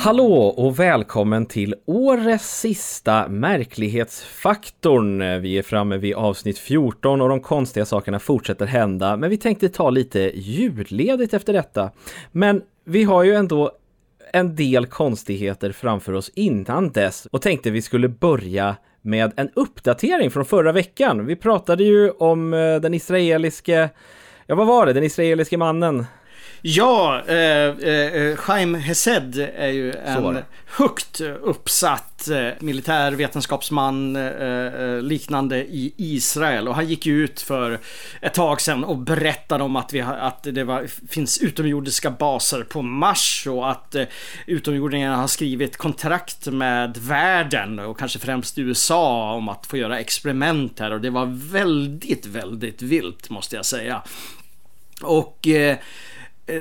Hallå och välkommen till årets sista märklighetsfaktorn. Vi är framme vid avsnitt 14 och de konstiga sakerna fortsätter hända. Men vi tänkte ta lite ljudledigt efter detta. Men vi har ju ändå en del konstigheter framför oss innan dess. Och tänkte vi skulle börja med en uppdatering från förra veckan. Vi pratade ju om den israeliske mannen. Ja, Haim Eshed är ju en högt uppsatt militärvetenskapsman liknande i Israel, och han gick ut för ett tag sedan och berättade om att det finns utomjordiska baser på Mars, och att utomjordingarna har skrivit kontrakt med världen och kanske främst USA om att få göra experiment här, och det var väldigt, väldigt vilt, måste jag säga. Och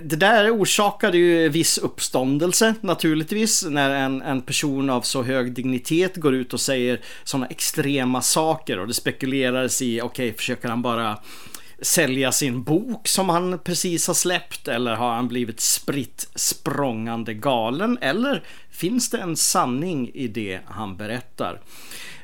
det där orsakade ju viss uppståndelse naturligtvis, när en person av så hög dignitet går ut och säger sådana extrema saker, och det spekulerades i, okej, försöker han bara sälja sin bok som han precis har släppt, eller har han blivit spritt språngande galen, eller finns det en sanning i det han berättar?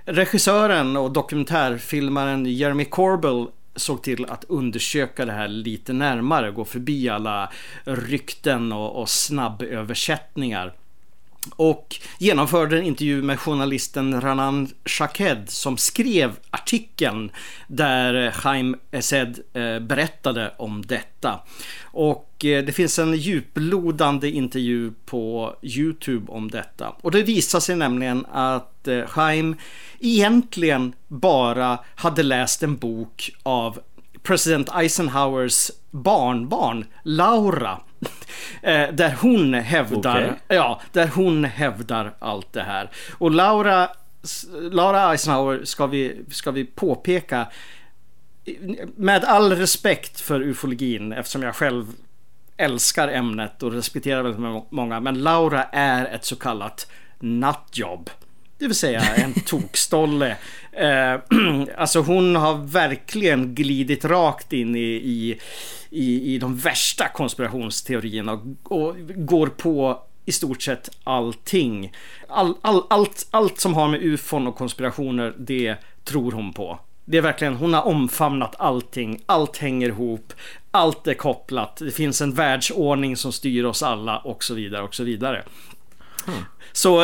Regissören och dokumentärfilmaren Jeremy Corbell såg till att undersöka det här lite närmare, gå förbi alla rykten och snabböversättningar, och genomförde en intervju med journalisten Ranand Chahed, som skrev artikeln där Haim Eshed berättade om detta. Och det finns en djuplodande intervju på YouTube om detta, och det visar sig nämligen att Haim egentligen bara hade läst en bok av president Eisenhowers barnbarn Laura, där hon hävdar allt det här. Och Laura Eisenhower, ska vi påpeka, med all respekt för ufologin, eftersom jag själv älskar ämnet och respekterar väldigt många, men Laura är ett så kallat nattjobb, det vill säga en tokstolle. Alltså hon har verkligen glidit rakt in i de värsta konspirationsteorierna och går på i stort sett allting. Allt som har med UFOn och konspirationer, det tror hon på. Det är verkligen, hon har omfamnat allting, allt hänger ihop, allt är kopplat, det finns en världsordning som styr oss alla, och så vidare och så vidare. Så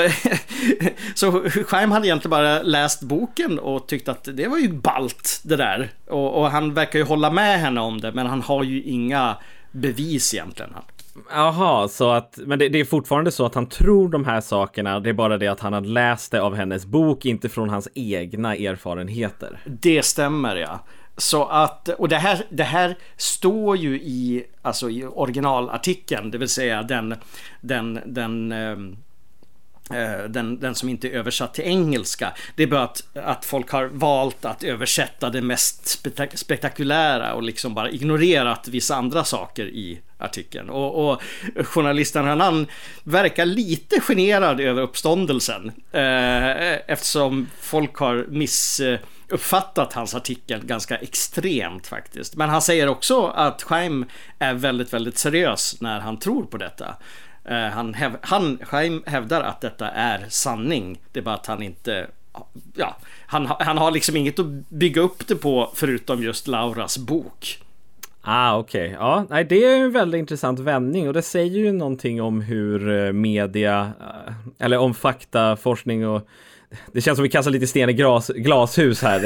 Chaim hade egentligen bara läst boken och tyckt att det var ju ballt det där, och han verkar ju hålla med henne om det, men han har ju inga bevis egentligen. Jaha, så att, men det är fortfarande så att han tror de här sakerna, det är bara det att han har läst det av hennes bok, inte från hans egna erfarenheter. Det stämmer, ja. Så att, och det här står ju i originalartikeln, det vill säga den som inte är översatt till engelska. Det är bara att folk har valt att översätta det mest spektakulära och liksom bara ignorerat vissa andra saker i artikeln. Och journalisten Hanan verkar lite generad över uppståndelsen, eftersom folk har missuppfattat hans artikel ganska extremt faktiskt. Men han säger också att Chaim är väldigt, väldigt seriös när han tror på detta. Chaim hävdar att detta är sanning. Det är bara att han inte... Ja, han har liksom inget att bygga upp det på förutom just Lauras bok. Okej. Ja, nej, det är en väldigt intressant vändning, och det säger ju någonting om hur media, eller om faktaforskning, och det känns som vi kastar lite sten i glashus här,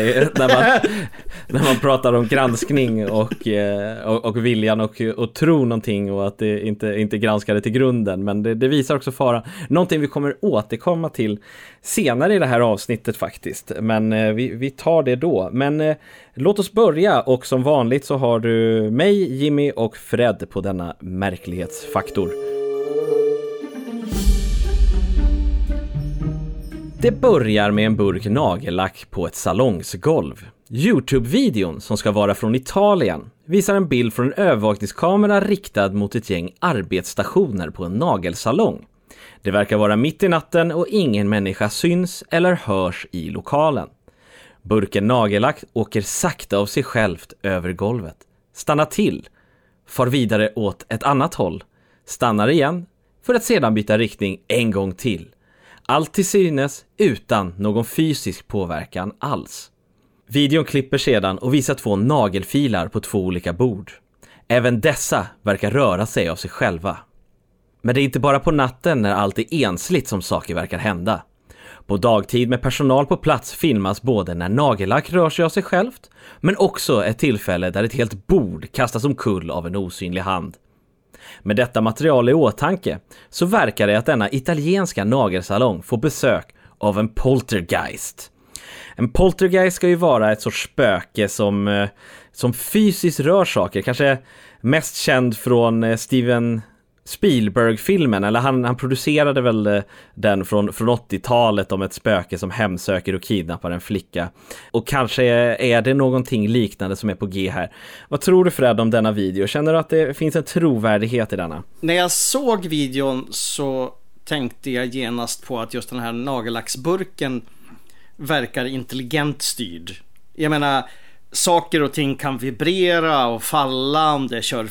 när man pratar om granskning och viljan och tro någonting, och att det inte granskar det till grunden. Men det visar också fara. Någonting vi kommer återkomma till senare i det här avsnittet faktiskt. Men vi tar det då. Men låt oss börja, och som vanligt så har du mig, Jimmy och Fred på denna märklighetsfaktor. Det börjar med en burk nagellack på ett salongsgolv. Youtube-videon, som ska vara från Italien, visar en bild från en övervakningskamera riktad mot ett gäng arbetsstationer på en nagelsalong. Det verkar vara mitt i natten och ingen människa syns eller hörs i lokalen. Burken nagellack åker sakta av sig självt över golvet. Stannar till. Far vidare åt ett annat håll. Stannar igen. för att sedan byta riktning en gång till. Allt till synes utan någon fysisk påverkan alls. Videon klipper sedan och visar två nagelfilar på två olika bord. Även dessa verkar röra sig av sig själva. Men det är inte bara på natten när allt är ensligt som saker verkar hända. På dagtid med personal på plats filmas både när nagellack rör sig av sig självt, men också ett tillfälle där ett helt bord kastas omkull av en osynlig hand. Med detta material i åtanke så verkar det att denna italienska nagelsalong får besök av en poltergeist. En poltergeist ska ju vara ett sorts spöke som fysiskt rör saker, kanske mest känd från Steven Spielberg-filmen, eller han producerade väl den från 80-talet om ett spöke som hemsöker och kidnappar en flicka. Och kanske är det någonting liknande som är på G här. Vad tror du, Fred, om denna video? Känner du att det finns en trovärdighet i denna? När jag såg videon så tänkte jag genast på att just den här nagellacksburken verkar intelligent styrd. Jag menar, saker och ting kan vibrera och falla om det kör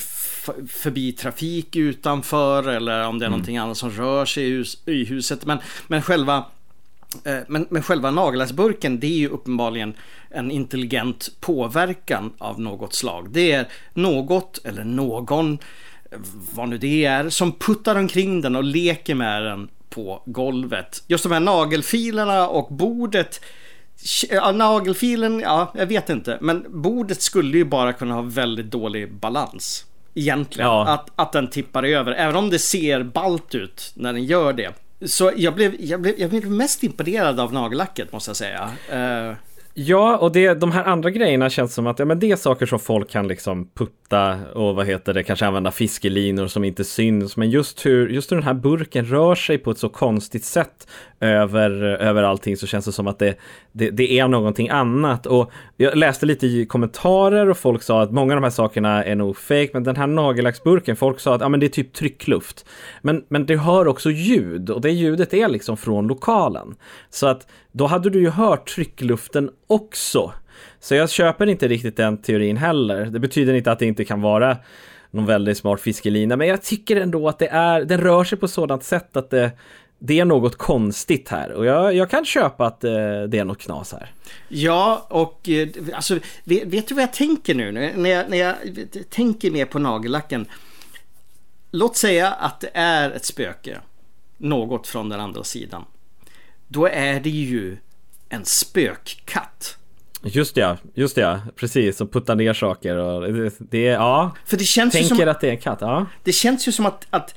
förbi trafik utanför, eller om det är någonting annat som rör sig i huset. Men själva nagellacksburken, det är ju uppenbarligen en intelligent påverkan av något slag. Det är något eller någon, vad nu det är, som puttar omkring den och leker med den på golvet. Just de här nagelfilerna och bordet. Nagelfilen, ja, jag vet inte. Men bordet skulle ju bara kunna ha väldigt dålig balans egentligen, ja. Att den tippar över. Även om det ser ballt ut när den gör det. Så jag blev mest imponerad av nagellacket, måste jag säga. Ja, och de här andra grejerna känns som att ja, men det är saker som folk kan liksom putta och kanske använda fiskelinor som inte syns. Men just hur den här burken rör sig på ett så konstigt sätt över allting, så känns det som att det är någonting annat. Och jag läste lite i kommentarer och folk sa att många av de här sakerna är nog fake, men den här nagellacksburken, folk sa att ja, men det är typ tryckluft. Men det hör också ljud, och det ljudet är liksom från lokalen. Så att då hade du ju hört tryckluften också. Så jag köper inte riktigt den teorin heller. Det betyder inte att det inte kan vara någon väldigt smart fiskelina, men jag tycker ändå att den rör sig på sådant sätt att det är något konstigt här. Och jag kan köpa att det är något knas här. Ja, och alltså, vet du vad jag tänker nu? När jag tänker mer på nagellacken. Låt säga att det är ett spöke, något från den andra sidan. Då är det ju en spökkatt. Just det, precis, som puttar ner saker och för det känns ju som att det är en katt. Ja. Det känns ju som att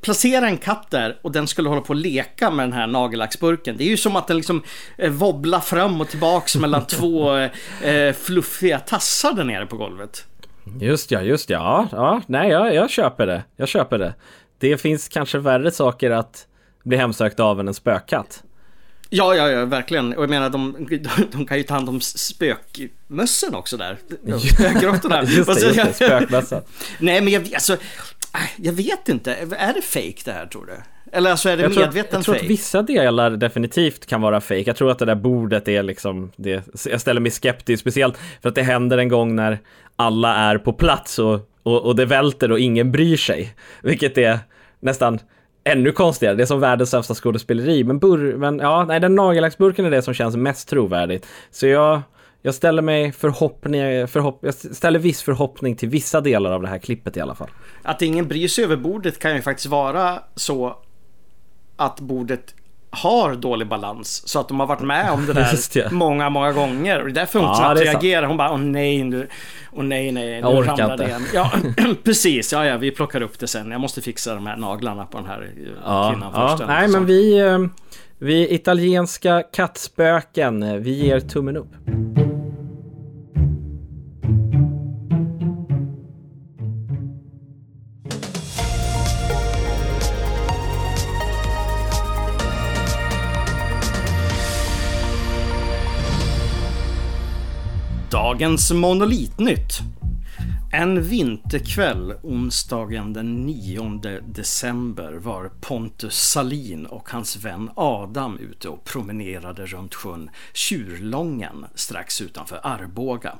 placera en katt där och den skulle hålla på att leka med den här nagellacksburken. Det är ju som att den liksom wobblar fram och tillbaks mellan två fluffiga tassar där nere på golvet. Just det. Ja. Nej, jag köper det. Det finns kanske värre saker att bli hemsökt av än en spökkatt. Ja, verkligen. Och jag menar, de kan ju ta hand om spökmössen också där. Spökgrottorna. Just det, spökmössan. Nej, men jag vet inte. Är det fake det här, tror du? Eller alltså, är det medveten fake? Jag tror att vissa delar definitivt kan vara fake. Jag tror att det där bordet är liksom... jag ställer mig skeptisk, speciellt för att det händer en gång när alla är på plats och det välter och ingen bryr sig. Vilket är nästan... ännu konstigare, det är som världens sämsta skådespeleri. Men den nagellacksburken är det som känns mest trovärdigt. Så jag ställer mig viss förhoppning till vissa delar av det här klippet i alla fall. Att ingen bryr sig över bordet kan ju faktiskt vara så att bordet har dålig balans, så att de har varit med om det där många gånger, och därför hon att reagera. Hon bara, åh nej, nu ramlar det igen. Ja, precis, ja, vi plockar upp det sen. Jag måste fixa de här naglarna på den här kvinnan först. Nej, men vi italienska kattspöken, vi ger tummen upp. Dagens monolitnytt. En vinterkväll onsdagen den 9 december var Pontus Salin och hans vän Adam ute och promenerade runt sjön Tjurlången strax utanför Arboga.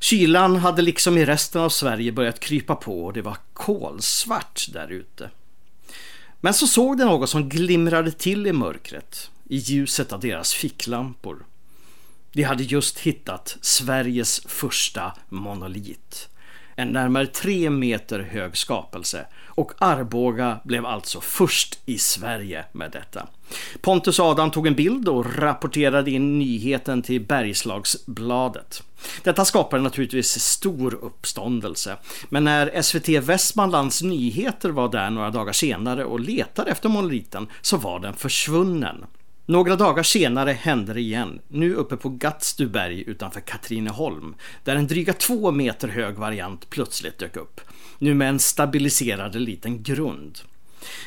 Kylan hade liksom i resten av Sverige börjat krypa på och det var kolsvart där ute. Men så såg de något som glimrade till i mörkret, i ljuset av deras ficklampor. De hade just hittat Sveriges första monolit. En närmare 3 meter hög skapelse, och Arboga blev alltså först i Sverige med detta. Pontus Adam tog en bild och rapporterade in nyheten till Bergslagsbladet. Detta skapade naturligtvis stor uppståndelse, men när SVT Västmanlands nyheter var där några dagar senare och letade efter monoliten så var den försvunnen. Några dagar senare hände det igen, nu uppe på Gatstuberg utanför Katrineholm, där en dryga 2 meter hög variant plötsligt dök upp, nu med en stabiliserad liten grund.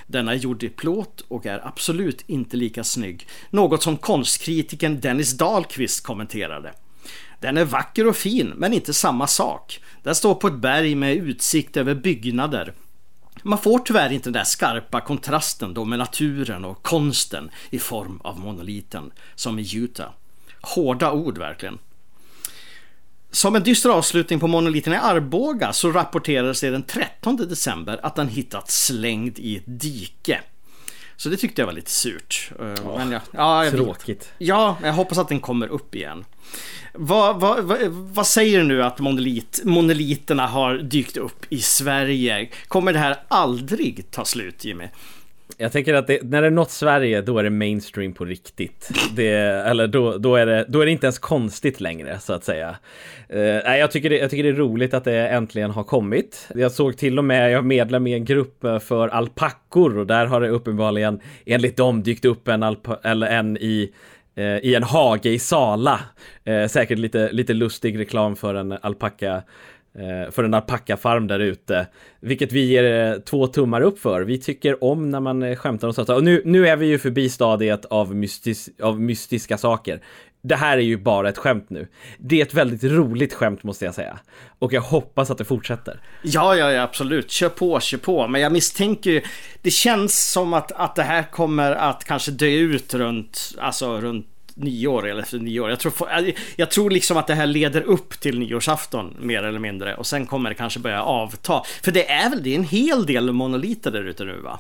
Denna är gjord i plåt och är absolut inte lika snygg, något som konstkritiken Dennis Dahlqvist kommenterade. Den är vacker och fin, men inte samma sak. Den står på ett berg med utsikt över byggnader. Man får tyvärr inte den där skarpa kontrasten då med naturen och konsten i form av monoliten, som i Utah. Hårda ord verkligen. Som en dyster avslutning på monoliten i Arboga så rapporterades det den 13 december att den hittats slängd i ett dike. Så det tyckte jag var lite surt. Tråkigt. Ja, jag hoppas att den kommer upp igen. Vad säger du nu att monoliterna har dykt upp i Sverige? Kommer det här aldrig ta slut, Jimmy? Jag tänker att när det är nått Sverige, då är det mainstream på riktigt. Då är det inte ens konstigt längre, så att säga. Jag tycker det är roligt att det äntligen har kommit. Jag såg till och med, jag medlem i en grupp för alpackor, och där har det uppenbarligen enligt dem dykt upp en i en hage i Sala. Säkert lite lustig reklam för en alpacka. För en alpackafarm där ute, vilket vi ger 2 tummar upp för. Vi tycker om när man skämtar och sånt. Och nu är vi ju förbi stadiet av mystiska saker. Det här är ju bara ett skämt nu. Det är ett väldigt roligt skämt, måste jag säga. Och jag hoppas att det fortsätter. Ja, absolut. Kör på. Men jag misstänker ju, det känns som att det här kommer att kanske dö ut runt 9 år eller efter 9 år. Jag tror liksom att det här leder upp till nyårsafton mer eller mindre, och sen kommer det kanske börja avta. För det är en hel del monoliter där ute nu, va?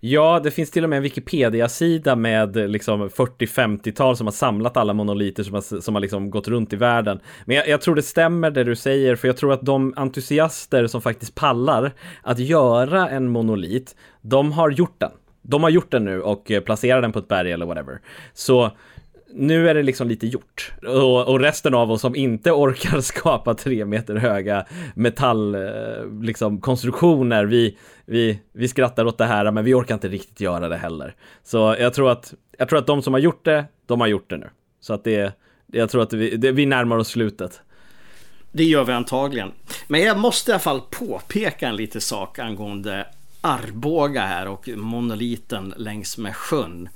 Ja, det finns till och med en Wikipedia-sida med liksom 40-50-tal som har samlat alla monoliter som har liksom gått runt i världen. Men jag tror det stämmer det du säger, för jag tror att de entusiaster som faktiskt pallar att göra en monolit, de har gjort den. De har gjort den nu och placerar den på ett berg eller whatever. Så nu är det liksom lite gjort. Och resten av oss som inte orkar skapa 3 meter höga metall liksom, konstruktioner, vi skrattar åt det här, men vi orkar inte riktigt göra det heller. Så jag tror att de som har gjort det, de har gjort det nu. Så att jag tror att vi närmar oss slutet. Det gör vi antagligen. Men jag måste i alla fall påpeka en liten sak angående Arboga här och monoliten längs med sjön.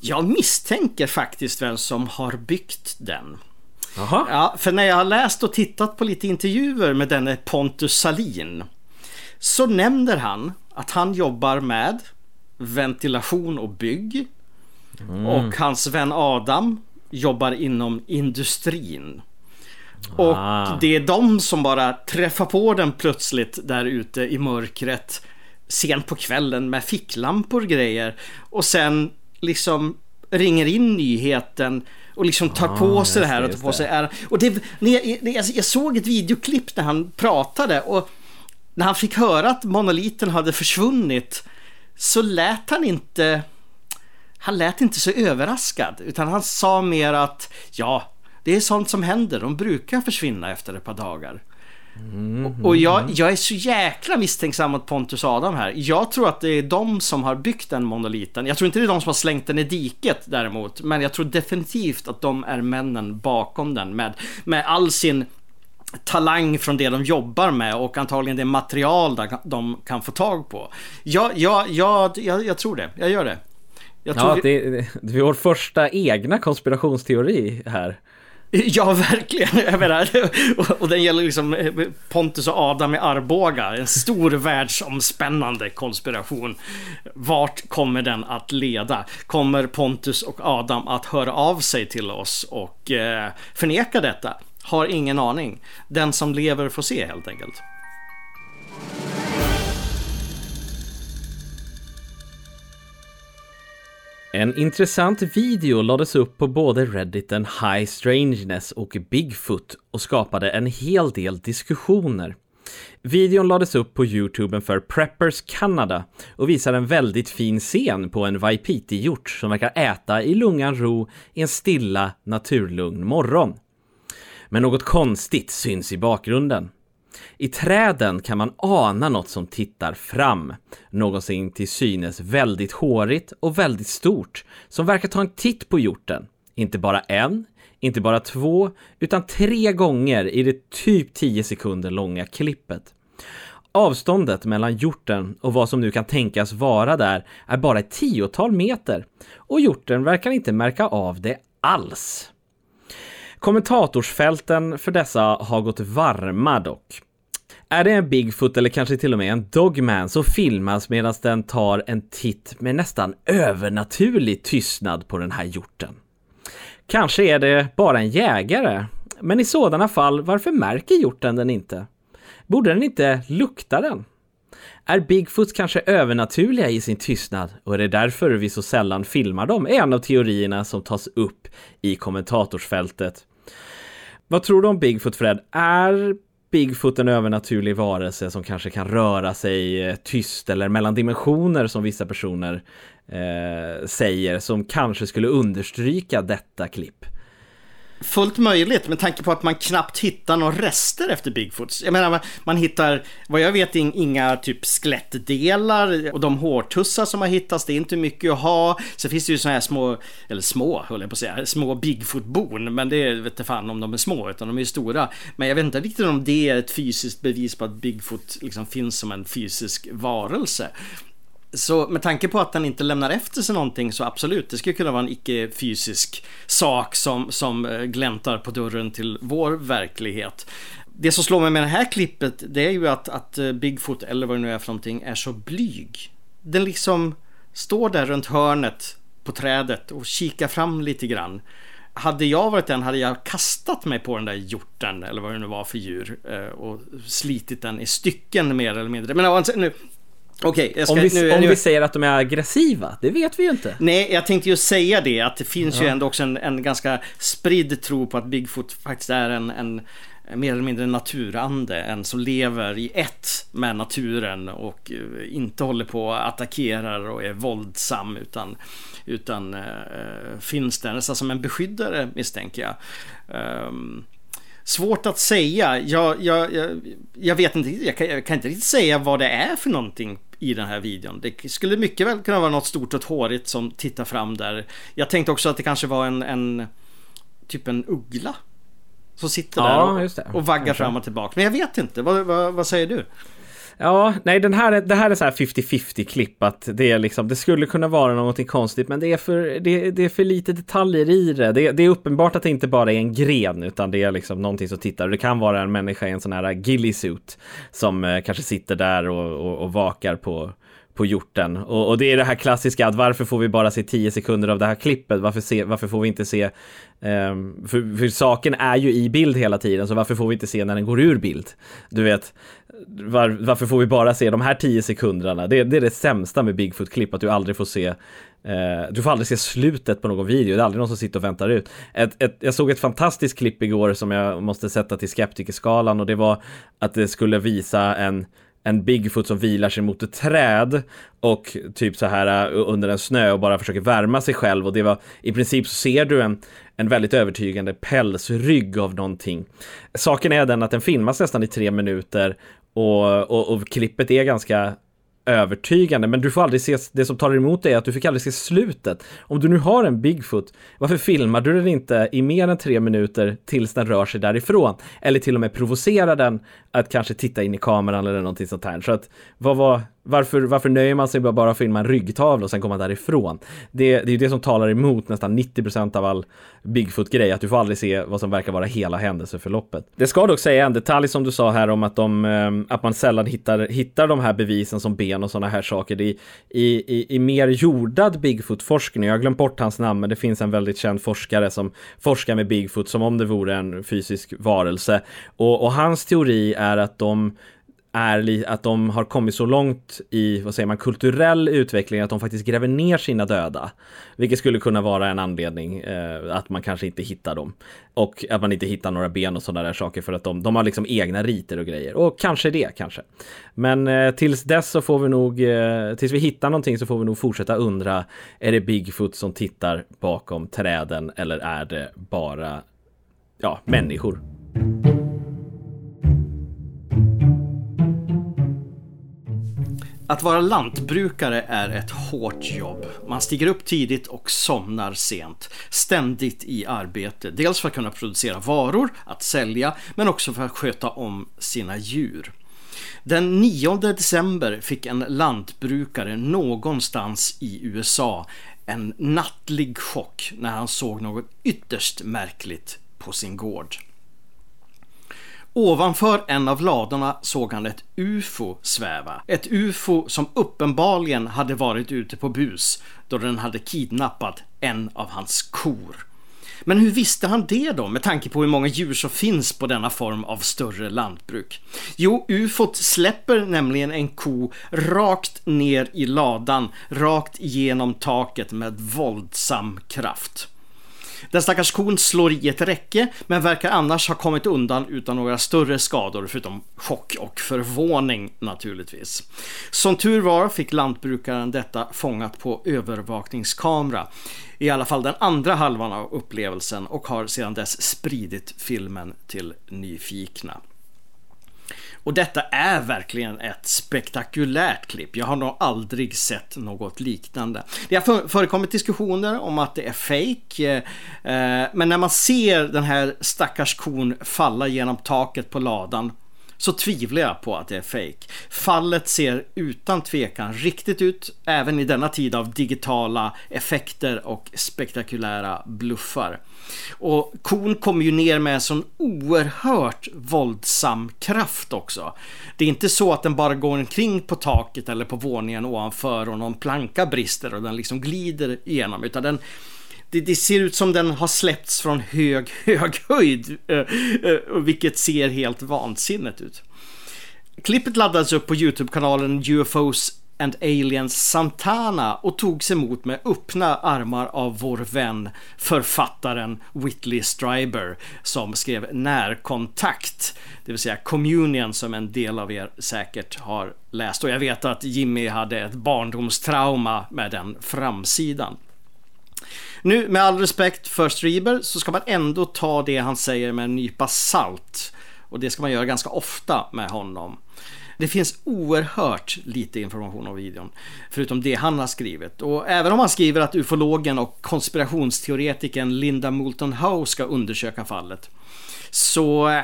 Jag misstänker faktiskt vem som har byggt den. Aha. Ja, för när jag har läst och tittat på lite intervjuer med denne Pontus Salin, så nämner han att han jobbar med ventilation och bygg, och hans vän Adam jobbar inom industrin. Och det är de som bara träffar på den plötsligt där ute i mörkret sen på kvällen med ficklampor och grejer, och sen liksom ringer in nyheten och liksom tar på sig det här och tar på sig äran. Och jag såg ett videoklipp när han pratade, och när han fick höra att monoliten hade försvunnit så lät han inte så överraskad, utan han sa mer att det är sånt som händer, de brukar försvinna efter ett par dagar. Och jag är så jäkla misstänksam mot Pontus Adam här. Jag tror att det är de som har byggt den monoliten. Jag tror inte det är de som har slängt den i diket däremot, men jag tror definitivt att de är männen bakom den med all sin talang från det de jobbar med, och antagligen det material där de kan få tag på. Jag tror det, jag gör det. Det är vår första egna konspirationsteori här. Ja, verkligen. Jag menar, och den gäller liksom Pontus och Adam i Arboga. En stor världsomspännande konspiration. Vart kommer den att leda? Kommer Pontus och Adam att höra av sig till oss och förneka detta? Har ingen aning. Den som lever får se, helt enkelt. En intressant video lades upp på både Redditen High Strangeness och Bigfoot och skapade en hel del diskussioner. Videon lades upp på YouTuben för Preppers Canada och visar en väldigt fin scen på en waipiti-hjort som verkar äta i lungan ro i en stilla, naturlugn morgon. Men något konstigt syns i bakgrunden. I träden kan man ana något som tittar fram, någonting till synes väldigt hårigt och väldigt stort som verkar ta en titt på hjorten. Inte bara en, inte bara två, utan 3 gånger i det typ 10 sekunder långa klippet. Avståndet mellan hjorten och vad som nu kan tänkas vara där är bara ett 10-tal meter och hjorten verkar inte märka av det alls. Kommentatorsfälten för dessa har gått varma dock. Är det en Bigfoot eller kanske till och med en Dogman så filmas medan den tar en titt med nästan övernaturlig tystnad på den här hjorten. Kanske är det bara en jägare, men i sådana fall varför märker hjorten den inte? Borde den inte lukta den? Är Bigfoot kanske övernaturliga i sin tystnad och är det därför vi så sällan filmar dem? Är en av teorierna som tas upp i kommentatorsfältet. Vad tror du om Bigfoot, Fred? Är Bigfoot en övernaturlig varelse som kanske kan röra sig tyst eller mellan dimensioner som vissa personer säger som kanske skulle understryka detta klipp? Fullt möjligt med tanke på att man knappt hittar några rester efter Bigfoots. Jag menar, man hittar, vad jag vet, inga typ skelettdelar och de hårtussar som har hittats, det är inte mycket att ha. Så finns det ju såna här små Bigfoot-bon, men det vet inte fan om de är små utan de är ju stora. Men jag vet inte riktigt om det är ett fysiskt bevis på att Bigfoot liksom finns som en fysisk varelse. Så med tanke på att den inte lämnar efter sig någonting så absolut, det skulle kunna vara en icke-fysisk sak som gläntar på dörren till vår verklighet. Det som slår mig med det här klippet, det är ju att Bigfoot eller vad det nu är för någonting är så blyg. Den liksom står där runt hörnet på trädet och kikar fram lite grann. Hade jag varit den hade jag kastat mig på den där hjorten eller vad det nu var för djur och slitit den i stycken mer eller mindre. Men nu... Okej, om vi säger att de är aggressiva, det vet vi ju inte. Nej, jag tänkte ju säga det, att det finns ju ändå också en ganska spridd tro på att Bigfoot faktiskt är en mer eller mindre naturande, en som lever i ett med naturen och inte håller på att attackera och är våldsam utan finns där nästan som en beskyddare, misstänker jag. Svårt att säga. Jag vet inte, jag kan inte riktigt säga vad det är för någonting i den här videon. Det skulle mycket väl kunna vara något stort och hårigt som tittar fram där. Jag tänkte också att det kanske var en uggla som sitter där och vaggar fram och tillbaka. Men jag vet inte. Vad säger du? Ja, nej, det här är så här 50-50 klippat. Det är liksom, det skulle kunna vara någonting konstigt, men det är för lite detaljer i det. Det är uppenbart att det inte bara är en gren utan det är liksom någonting som tittar. Det kan vara en människa i en sån här ghillie-suit som kanske sitter där och vakar på hjorten. Och det är det här klassiska att varför får vi bara se 10 sekunder av det här klippet? Varför får vi inte se för saken är ju i bild hela tiden, så varför får vi inte se när den går ur bild? Du vet, varför får vi bara se de här 10 sekunderna? Det är det sämsta med Bigfoot-klipp, att du aldrig får se slutet på någon video. Det är aldrig någon som sitter och väntar ut. Jag såg ett fantastiskt klipp igår som jag måste sätta till skeptikerskalan, och det var att det skulle visa en Bigfoot som vilar sig mot ett träd och typ så här under en snö och bara försöker värma sig själv, och det var i princip så ser du en väldigt övertygande pälsrygg av någonting. Saken är den att den filmas nästan i 3 minuter och klippet är ganska övertygande, men du får aldrig se, det som tar emot dig är att du fick aldrig se slutet. Om du nu har en Bigfoot, varför filmar du den inte i mer än 3 minuter tills den rör sig därifrån? Eller till och med provocerar den att kanske titta in i kameran eller någonting sånt här. Så att, varför nöjer man sig bara filma en ryggtavla och sen komma därifrån? Det är ju det som talar emot nästan 90% av all Bigfoot-grej, att du får aldrig se vad som verkar vara hela händelseförloppet. Det ska dock säga en detalj som du sa här om att man sällan hittar de här bevisen som ben och sådana här saker i mer jordad Bigfoot-forskning. Jag har glömt bort hans namn, men det finns en väldigt känd forskare som forskar med Bigfoot som om det vore en fysisk varelse. Och hans teori är att de är att de har kommit så långt i, vad säger man, kulturell utveckling att de faktiskt gräver ner sina döda. Vilket skulle kunna vara en anledning att man kanske inte hittar dem. Och att man inte hittar några ben och sådana där saker för att de har liksom egna riter och grejer. Och kanske det, kanske. Men tills dess så får vi nog, tills vi hittar någonting så får vi nog fortsätta undra, är det Bigfoot som tittar bakom träden eller är det bara, ja, människor? Att vara lantbrukare är ett hårt jobb. Man stiger upp tidigt och somnar sent. Ständigt i arbete. Dels för att kunna producera varor, att sälja, men också för att sköta om sina djur. Den 9 december fick en lantbrukare någonstans i USA en nattlig chock när han såg något ytterst märkligt på sin gård. Ovanför en av ladorna såg han ett UFO sväva. Ett UFO som uppenbarligen hade varit ute på bus då den hade kidnappat en av hans kor. Men hur visste han det då med tanke på hur många djur som finns på denna form av större lantbruk? Jo, UFOt släpper nämligen en ko rakt ner i ladan, rakt igenom taket med våldsam kraft. Den stackars kon slår i ett räcke men verkar annars ha kommit undan utan några större skador förutom chock och förvåning naturligtvis. Som tur var fick lantbrukaren detta fångat på övervakningskamera, i alla fall den andra halvan av upplevelsen, och har sedan dess spridit filmen till nyfikna. Och detta är verkligen ett spektakulärt klipp. Jag har nog aldrig sett något liknande. Det har förekommit diskussioner om att det är fake. Men när man ser den här stackars kon falla genom taket på ladan så tvivlar jag på att det är fake. Fallet ser utan tvekan riktigt ut även i denna tid av digitala effekter och spektakulära bluffar. Och kon kommer ju ner med en sån oerhört våldsam kraft också. Det är inte så att den bara går omkring på taket eller på våningen ovanför och någon planka brister och den liksom glider igenom, utan den, det ser ut som den har släppts från hög höjd, vilket ser helt vansinnigt ut. Klippet laddades upp på YouTube-kanalen UFOs and Aliens Santana och togs emot med öppna armar av vår vän, författaren Whitley Strieber, som skrev Närkontakt, det vill säga Communion, som en del av er säkert har läst. Och jag vet att Jimmy hade ett barndomstrauma med den framsidan. Nu, med all respekt för Strieber, så ska man ändå ta det han säger med en nypa salt. Och det ska man göra ganska ofta med honom. Det finns oerhört lite information om videon, förutom det han har skrivit. Och även om han skriver att ufologen och konspirationsteoretikern Linda Moulton Howe ska undersöka fallet, så...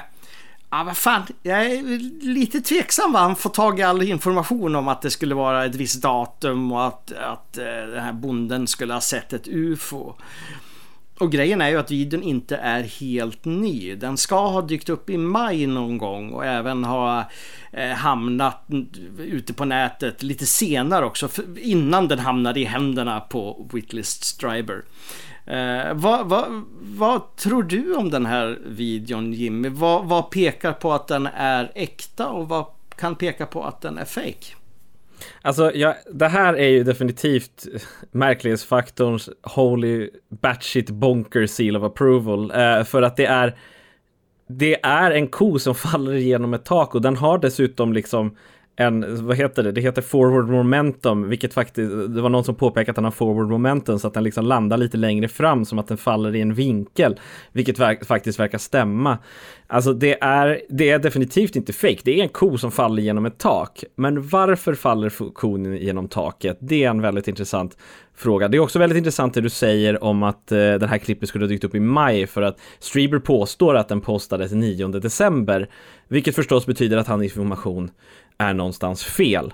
ja, vad fan, jag är lite tveksam vad han får tag i all information om att det skulle vara ett visst datum och att den här bonden skulle ha sett ett UFO. Och grejen är ju att videon inte är helt ny. Den ska ha dykt upp i maj någon gång och även ha hamnat ute på nätet lite senare också, innan den hamnade i händerna på Whitley Strieber. Vad tror du om den här videon, Jimmy? Vad pekar på att den är äkta och vad kan peka på att den är fake? Alltså, ja, det här är ju definitivt märklighetsfaktorns holy batshit bonker seal of approval, för att det är en ko som faller igenom ett tak och den har dessutom liksom en, vad heter det? Det heter forward momentum, vilket faktiskt, det var någon som påpekade att den har forward momentum så att den liksom landar lite längre fram, som att den faller i en vinkel, vilket faktiskt verkar stämma. Alltså det är definitivt inte fake. Det är en ko som faller genom ett tak. Men varför faller kon genom taket? Det är en väldigt intressant fråga. Det är också väldigt intressant det du säger om att den här klippet skulle ha dykt upp i maj, för att Strieber påstår att den postades 9 december, vilket förstås betyder att hans information är någonstans fel.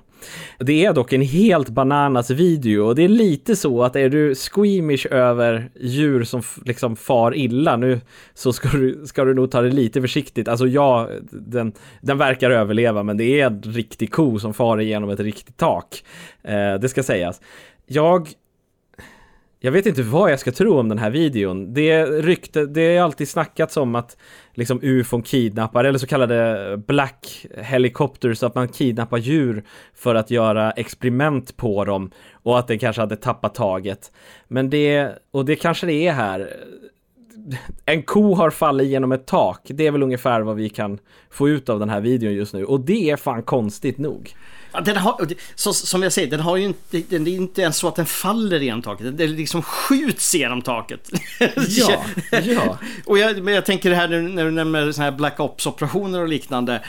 Det är dock en helt bananas video, och det är lite så att är du squeamish över djur som liksom far illa nu, så ska du nog ta det lite försiktigt. Alltså ja, den verkar överleva, men det är en riktig ko som far igenom ett riktigt tak. Det ska sägas. Jag Jag vet inte vad jag ska tro om den här videon. Det är alltid snackats om att liksom UFOn kidnappar, eller så kallade black helicopters, att man kidnappar djur för att göra experiment på dem, och att det kanske hade tappat taget. Men det kanske det är här. En ko har fallit genom ett tak. Det är väl ungefär vad vi kan få ut av den här videon just nu. Och det är fan konstigt nog. Ja, den har, så, som jag säger, den har ju inte, den är inte ens så att den faller genom taket. Den liksom skjuts genom taket. Ja, ja. Och jag tänker det här när du nämner såna här Black Ops-operationer och liknande.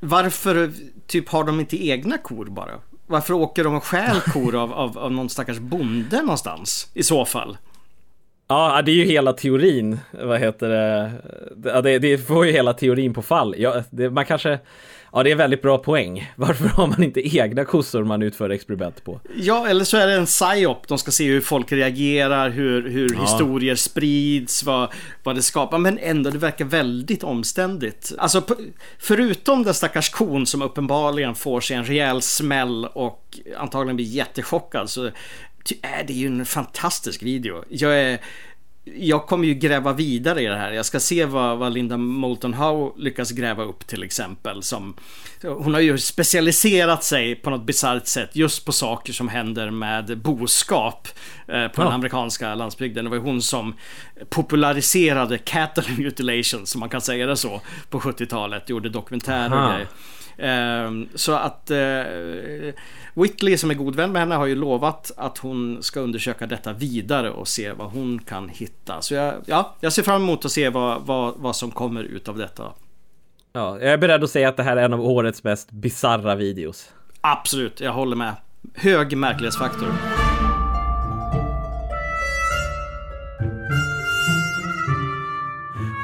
Varför typ har de inte egna kor bara? Varför åker de och stjäl kor av någon stackars bonde någonstans i så fall? Ja, det är ju hela teorin. Vad heter det? Ja, det får ju hela teorin på fall. Ja, man kanske... Ja, det är en väldigt bra poäng. Varför har man inte egna kossor man utför experiment på? Ja, eller så är det en psyop. De ska se hur folk reagerar, hur historier sprids, vad det skapar. Men ändå, det verkar väldigt omständigt. Alltså, förutom den stackars kon som uppenbarligen får sig en rejäl smäll och antagligen blir jättechockad, så är det ju en fantastisk video. Jag kommer ju gräva vidare i det här. Jag ska se vad Linda Moulton Howe lyckas gräva upp till exempel. Hon har ju specialiserat sig på något bizarrt sätt just på saker som händer med boskap på den amerikanska landsbygden. Det var ju hon som populariserade cattle mutilation, som man kan säga det så, på 70-talet. Gjorde dokumentärer och grejer. Så att Whitley, som är god vän med henne, har ju lovat att hon ska undersöka detta vidare och se vad hon kan hitta. Så jag ser fram emot att se vad som kommer ut av detta. Ja, jag är beredd att säga att det här är en av årets mest bizarra videos. Absolut, jag håller med. Hög märklighetsfaktor.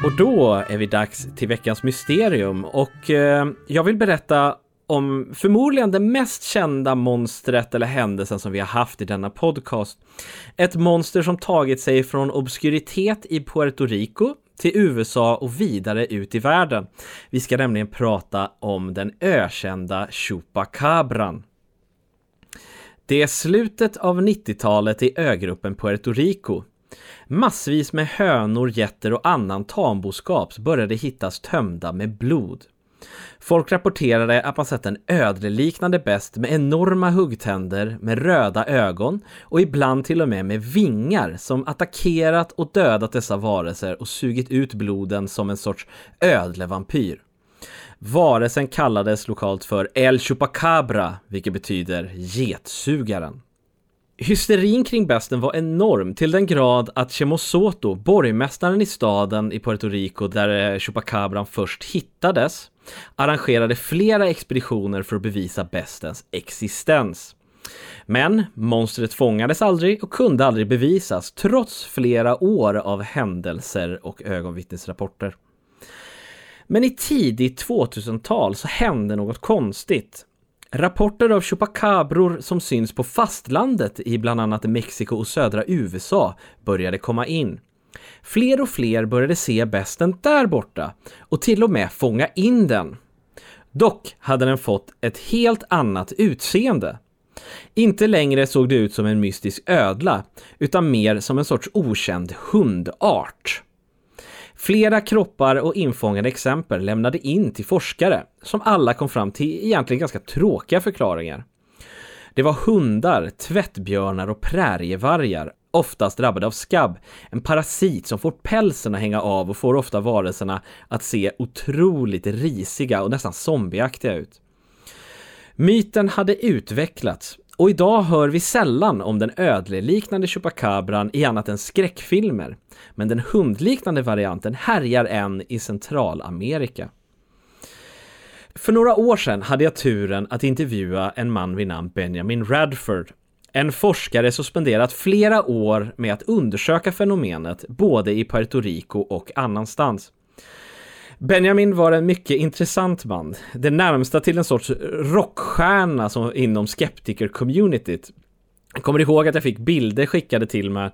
Och då är vi dags till veckans mysterium, och jag vill berätta om förmodligen det mest kända monstret eller händelsen som vi har haft i denna podcast. Ett monster som tagit sig från obskuritet i Puerto Rico till USA och vidare ut i världen. Vi ska nämligen prata om den ökända Chupacabran. Det är slutet av 90-talet i ögruppen Puerto Rico. Massvis med hönor, getter och annan tamboskap började hittas tömda med blod. Folk rapporterade att man sett en ödleliknande best med enorma huggtänder, med röda ögon och ibland till och med vingar, som attackerat och dödat dessa varelser och sugit ut bloden som en sorts ödlevampyr. Varelsen kallades lokalt för El Chupacabra, vilket betyder getsugaren. Hysterin kring besten var enorm, till den grad att Chemosoto, borgmästaren i staden i Puerto Rico där Chupacabran först hittades, arrangerade flera expeditioner för att bevisa bestens existens. Men monstret fångades aldrig och kunde aldrig bevisas, trots flera år av händelser och ögonvittnesrapporter. Men i tidigt 2000-tal så hände något konstigt. Rapporter av chupacabror som syns på fastlandet i bland annat Mexiko och södra USA började komma in. Fler och fler började se besten där borta och till och med fånga in den. Dock hade den fått ett helt annat utseende. Inte längre såg det ut som en mystisk ödla, utan mer som en sorts okänd hundart. Flera kroppar och infångade exempel lämnade in till forskare, som alla kom fram till egentligen ganska tråkiga förklaringar. Det var hundar, tvättbjörnar och prärievargar, oftast drabbade av skabb, en parasit som får pälsen att hänga av och får ofta varelserna att se otroligt risiga och nästan zombieaktiga ut. Myten hade utvecklats, och idag hör vi sällan om den ödleliknande chupacabran i annat än skräckfilmer, men den hundliknande varianten härjar än i Centralamerika. För några år sedan hade jag turen att intervjua en man vid namn Benjamin Radford, en forskare som spenderat flera år med att undersöka fenomenet både i Puerto Rico och annanstans. Benjamin var en mycket intressant man, det närmsta till en sorts rockstjärna inom skeptiker-communityt. Jag kommer ihåg att jag fick bilder skickade till mig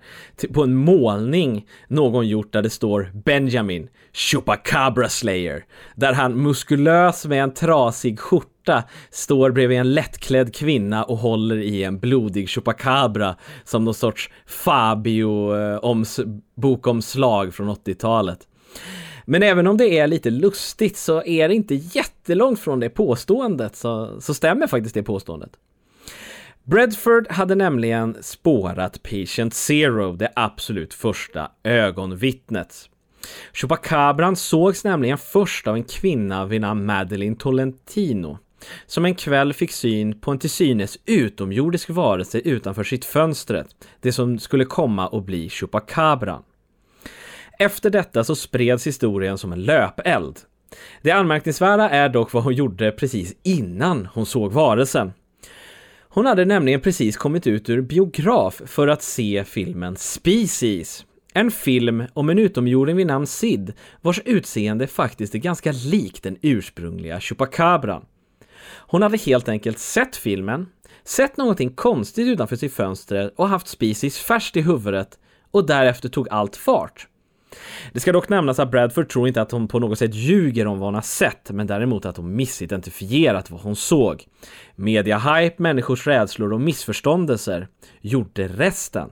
på en målning någon gjort där det står Benjamin Chupacabra Slayer, där han muskulös med en trasig skjorta står bredvid en lättklädd kvinna och håller i en blodig chupacabra som någon sorts Fabio-bokomslag från 80-talet. Men även om det är lite lustigt så är det inte jättelångt från det påståendet, så stämmer faktiskt det påståendet. Bradford hade nämligen spårat Patient Zero, det absolut första ögonvittnet. Chupacabran sågs nämligen först av en kvinna vid namn Madeline Tolentino, som en kväll fick syn på en till synes utomjordisk varelse utanför sitt fönstret, det som skulle komma att bli Chupacabran. Efter detta så spreds historien som en löpeld. Det anmärkningsvärda är dock vad hon gjorde precis innan hon såg varelsen. Hon hade nämligen precis kommit ut ur biograf för att se filmen Species. En film om en utomjording vid namn Sid, vars utseende faktiskt är ganska lik den ursprungliga Chupacabran. Hon hade helt enkelt sett filmen, sett någonting konstigt utanför sitt fönster och haft Species färskt i huvudet, och därefter tog allt fart. Det ska dock nämnas att Bradford tror inte att hon på något sätt ljuger om vad hon har sett, men däremot att hon missidentifierat vad hon såg. Mediahype, människors rädslor och missförståndelser gjorde resten.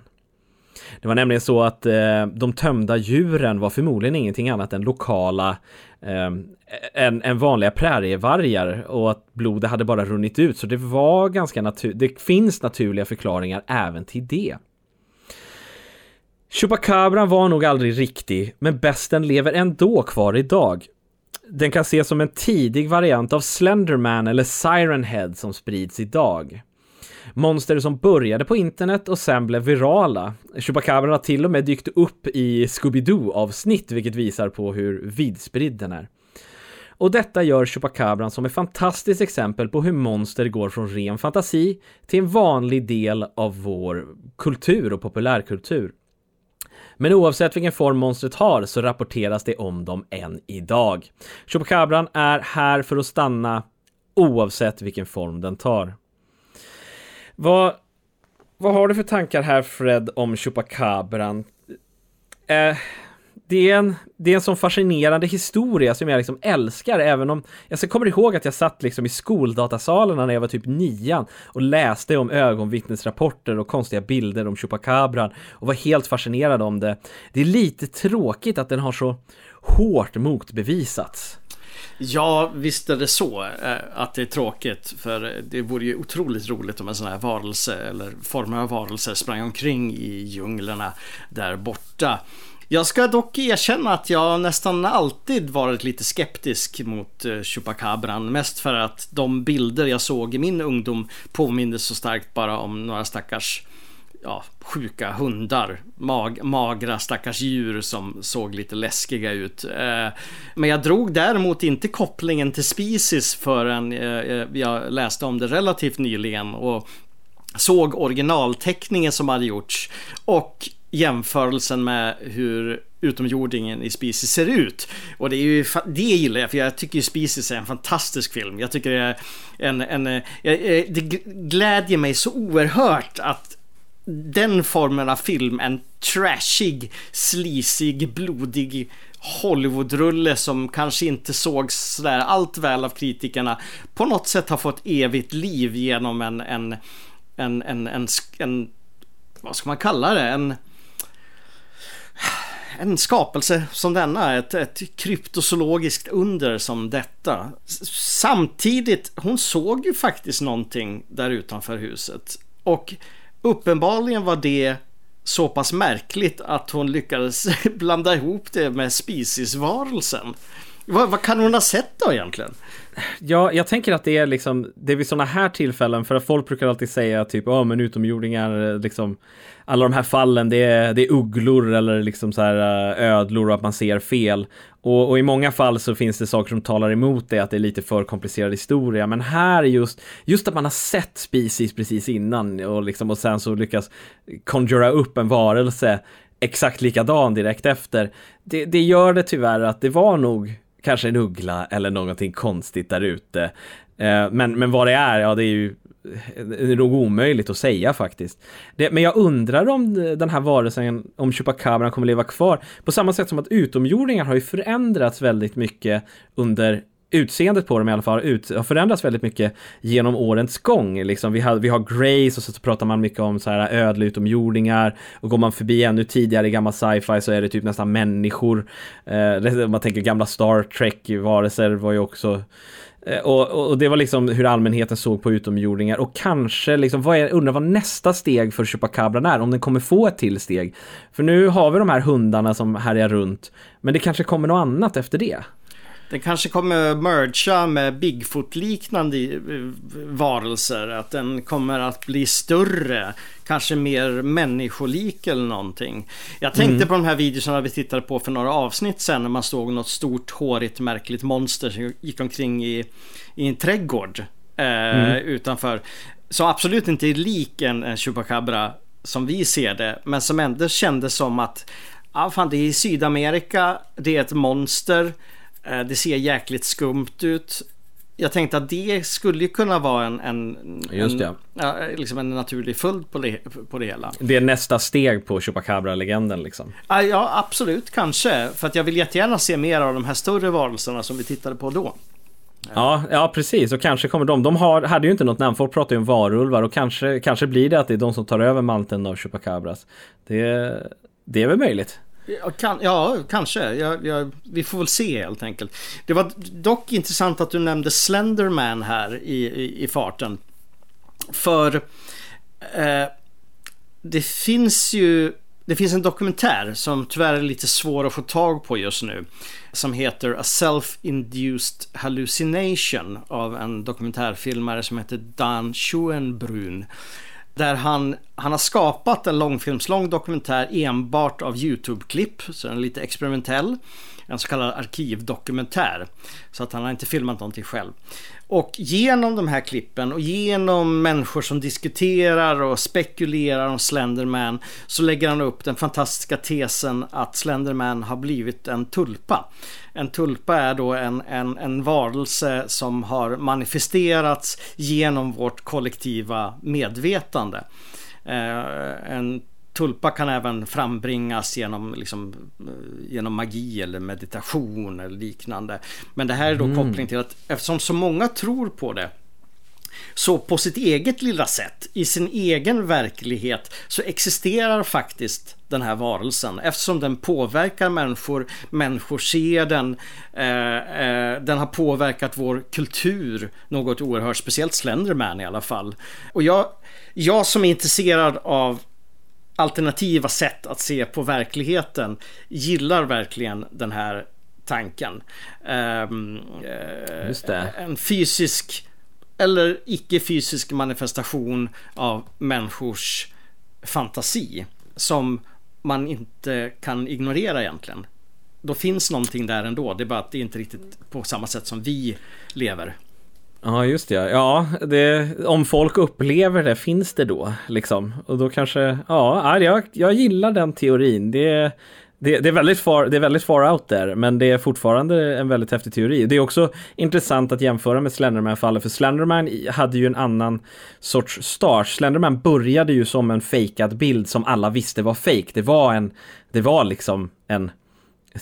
Det var nämligen så att de tömda djuren var förmodligen ingenting annat än lokala än vanliga prärievargar, och att blodet hade bara runnit ut, så det var ganska det finns naturliga förklaringar även till det. Chupacabran var nog aldrig riktig, men besten lever ändå kvar idag. Den kan ses som en tidig variant av Slenderman eller Siren Head som sprids idag. Monster som började på internet och sen blev virala. Chupacabran har till och med dykt upp i Scooby-Doo-avsnitt, vilket visar på hur vidspridd den är. Och detta gör Chupacabran som ett fantastiskt exempel på hur monster går från ren fantasi till en vanlig del av vår kultur och populärkultur. Men oavsett vilken form monstret har så rapporteras det om dem än idag. Chupacabran är här för att stanna oavsett vilken form den tar. Vad har du för tankar här, Fred, om Chupacabran? Det är en sån fascinerande historia som jag liksom älskar, även om jag kommer ihåg att jag satt liksom i skoldatasalen när jag var typ 9 och läste om ögonvittnesrapporter och konstiga bilder om Chupacabran och var helt fascinerad om det. Det är lite tråkigt att den har så hårt motbevisats. Ja, visst är det så att det är tråkigt, för det vore ju otroligt roligt om en sån här varelse eller former av varelse sprang omkring i djunglerna där borta. Jag ska dock erkänna att jag nästan alltid varit lite skeptisk mot Chupacabran, mest för att de bilder jag såg i min ungdom påminner så starkt bara om några stackars sjuka hundar, magra stackars djur som såg lite läskiga ut. Men jag drog däremot inte kopplingen till Species förrän jag läste om det relativt nyligen och såg originalteckningen som hade gjorts och jämförelsen med hur utomjordingen i Species ser ut, och det gillar jag, för jag tycker Species är en fantastisk film. Jag tycker det glädjer mig så oerhört att den formen av film, en trashig, slisig, blodig Hollywoodrulle som kanske inte sågs sådär allt väl av kritikerna, på något sätt har fått evigt liv genom en vad ska man kalla det, en skapelse som denna, ett kryptozoologiskt under som detta. Samtidigt, hon såg ju faktiskt någonting där utanför huset, och uppenbarligen var det så pass märkligt att hon lyckades blanda ihop det med Species-varelsen. Vad kan hon ha sett då egentligen? Ja, jag tänker att det är liksom, det är vid sådana här tillfällen, för att folk brukar alltid säga typ, men utomjordingar liksom, alla de här fallen, det är ugglor eller liksom så här ödlor och att man ser fel. Och i många fall så finns det saker som talar emot det, att det är lite för komplicerad historia. Men här just att man har sett Species precis innan och sen så lyckas conjura upp en varelse exakt likadan direkt efter. Det gör det tyvärr att det var nog kanske en uggla eller någonting konstigt där ute. Men vad det är, det är ju det är nog omöjligt att säga faktiskt. Men jag undrar om den här varelsen, om Chupacabran kommer leva kvar. På samma sätt som att utomjordingar har ju förändrats väldigt mycket under utseendet på dem i alla fall. Har förändrats väldigt mycket genom årens gång. Liksom. Vi har Grace och så pratar man mycket om så här ödla utomjordingar. Och går man förbi ännu tidigare i gamla sci-fi så är det typ nästan människor. Man tänker gamla Star Trek-varelser var ju också... Och det var liksom hur allmänheten såg på utomjordingar. Och kanske liksom, undrar vad nästa steg för Chupacabran är, om den kommer få ett till steg. För nu har vi de här hundarna som härjar runt, men det kanske kommer något annat efter det. Den kanske kommer mergea med Bigfoot-liknande varelser, att den kommer att bli större, kanske mer människolik eller någonting. Jag tänkte på de här videorna vi tittade på för några avsnitt sen, när man såg något stort, hårigt, märkligt monster som gick omkring i en trädgård utanför. Så absolut inte lik en Chupacabra som vi ser det, men som ändå kändes som att det är i Sydamerika, det är ett monster. Det ser jäkligt skumt ut. Jag tänkte att det skulle kunna vara en naturlig följd på det hela. Det är nästa steg på Chupacabra-legenden liksom. Ja, absolut, kanske. För att jag vill jättegärna se mer av de här större varelserna som vi tittade på då. Ja, precis. Och kanske kommer de. De hade ju inte något namn. Folk pratar ju om varulvar. Och kanske blir det att det är de som tar över manteln av Chupacabras. Det är väl möjligt. Kanske. Vi får väl se helt enkelt. Det var dock intressant att du nämnde Slenderman här i farten. För det finns en dokumentär som tyvärr är lite svår att få tag på just nu, som heter A Self-Induced Hallucination, av en dokumentärfilmare som heter Dan Schoenbrun. Där han har skapat en långfilmslång dokumentär enbart av YouTube-klipp, så den är lite experimentell, en så kallad arkivdokumentär, så att han har inte filmat någonting själv. Och genom de här klippen och genom människor som diskuterar och spekulerar om Slenderman, så lägger han upp den fantastiska tesen att Slenderman har blivit en tulpa. En tulpa är då en varelse som har manifesterats genom vårt kollektiva medvetande. En tulpa kan även frambringas genom magi eller meditation eller liknande. Men det här är då koppling till att eftersom så många tror på det, så på sitt eget lilla sätt, i sin egen verklighet, så existerar faktiskt den här varelsen. Eftersom den påverkar människor ser den. Den har påverkat vår kultur något oerhört, speciellt Slenderman i alla fall. Och jag som är intresserad av alternativa sätt att se på verkligheten gillar verkligen den här tanken. Just det. En fysisk eller icke-fysisk manifestation av människors fantasi som man inte kan ignorera egentligen. Då finns någonting där ändå, det är bara att det inte riktigt på samma sätt som vi lever. Ja, just det. Ja, om folk upplever det, finns det då liksom. Och då kanske, ja, jag gillar den teorin. Det är väldigt far out där, men det är fortfarande en väldigt häftig teori. Det är också intressant att jämföra med Slenderman-fallet, för Slenderman hade ju en annan sorts start. Slenderman började ju som en fejkad bild som alla visste var fejk. Det var liksom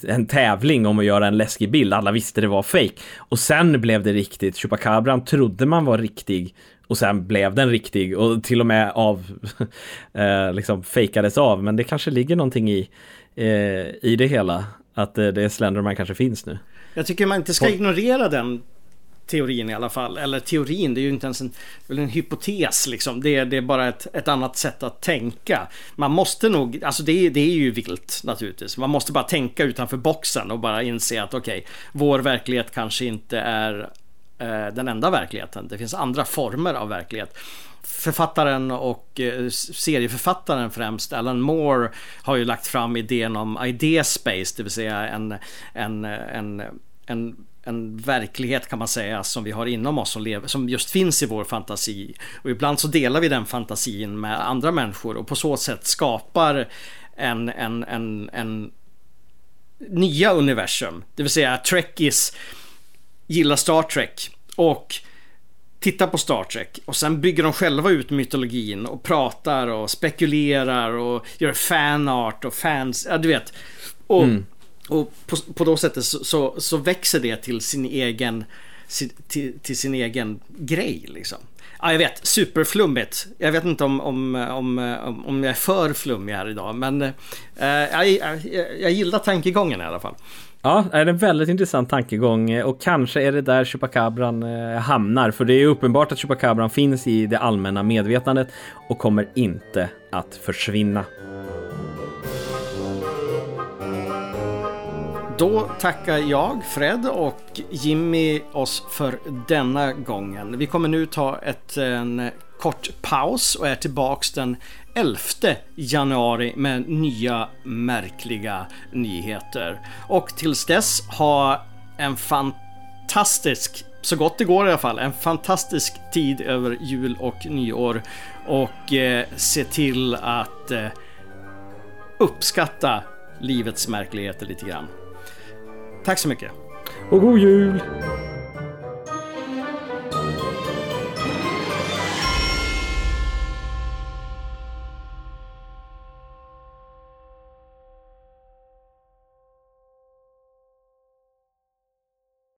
en tävling om att göra en läskig bild. Alla visste det var fake. Och sen blev det riktigt. Chupacabran trodde man var riktig. Och sen blev den riktig. Och till och med liksom fejkades av. Men det kanske ligger någonting i det hela. Att det är Slenderman kanske finns nu. Jag tycker man inte ska ignorera den teorin i alla fall. Eller teorin, det är ju inte ens en hypotes liksom. Det är bara ett annat sätt att tänka. Man måste nog, alltså det är ju vilt naturligtvis. Man måste bara tänka utanför boxen och bara inse att okej, vår verklighet kanske inte är den enda verkligheten. Det finns andra former av verklighet. Författaren och serieförfattaren främst, Alan Moore, har ju lagt fram idén om Ideaspace, det vill säga en verklighet kan man säga som vi har inom oss som just finns i vår fantasi, och ibland så delar vi den fantasin med andra människor och på så sätt skapar en nya universum. Det vill säga Trekkies gillar Star Trek och tittar på Star Trek och sen bygger de själva ut mytologin och pratar och spekulerar och gör fanart och fans, ja, du vet. Och, och på det sättet så växer det till sin egen till sin egen grej liksom. Ja, jag vet, superflummigt. Jag vet inte om jag är för flummig här idag, men jag gillar tankegången i alla fall. Ja, det är en väldigt intressant tankegång och kanske är det där Chupacabran hamnar, för det är uppenbart att Chupacabran finns i det allmänna medvetandet och kommer inte att försvinna. Då tackar jag, Fred och Jimmy oss för denna gången. Vi kommer nu ta en kort paus och är tillbaks den 11 januari med nya märkliga nyheter. Och tills dess, ha en fantastisk, så gott det går i alla fall, en fantastisk tid över jul och nyår. Och se till att uppskatta livets märkligheter lite grann. Tack så mycket. Och god jul!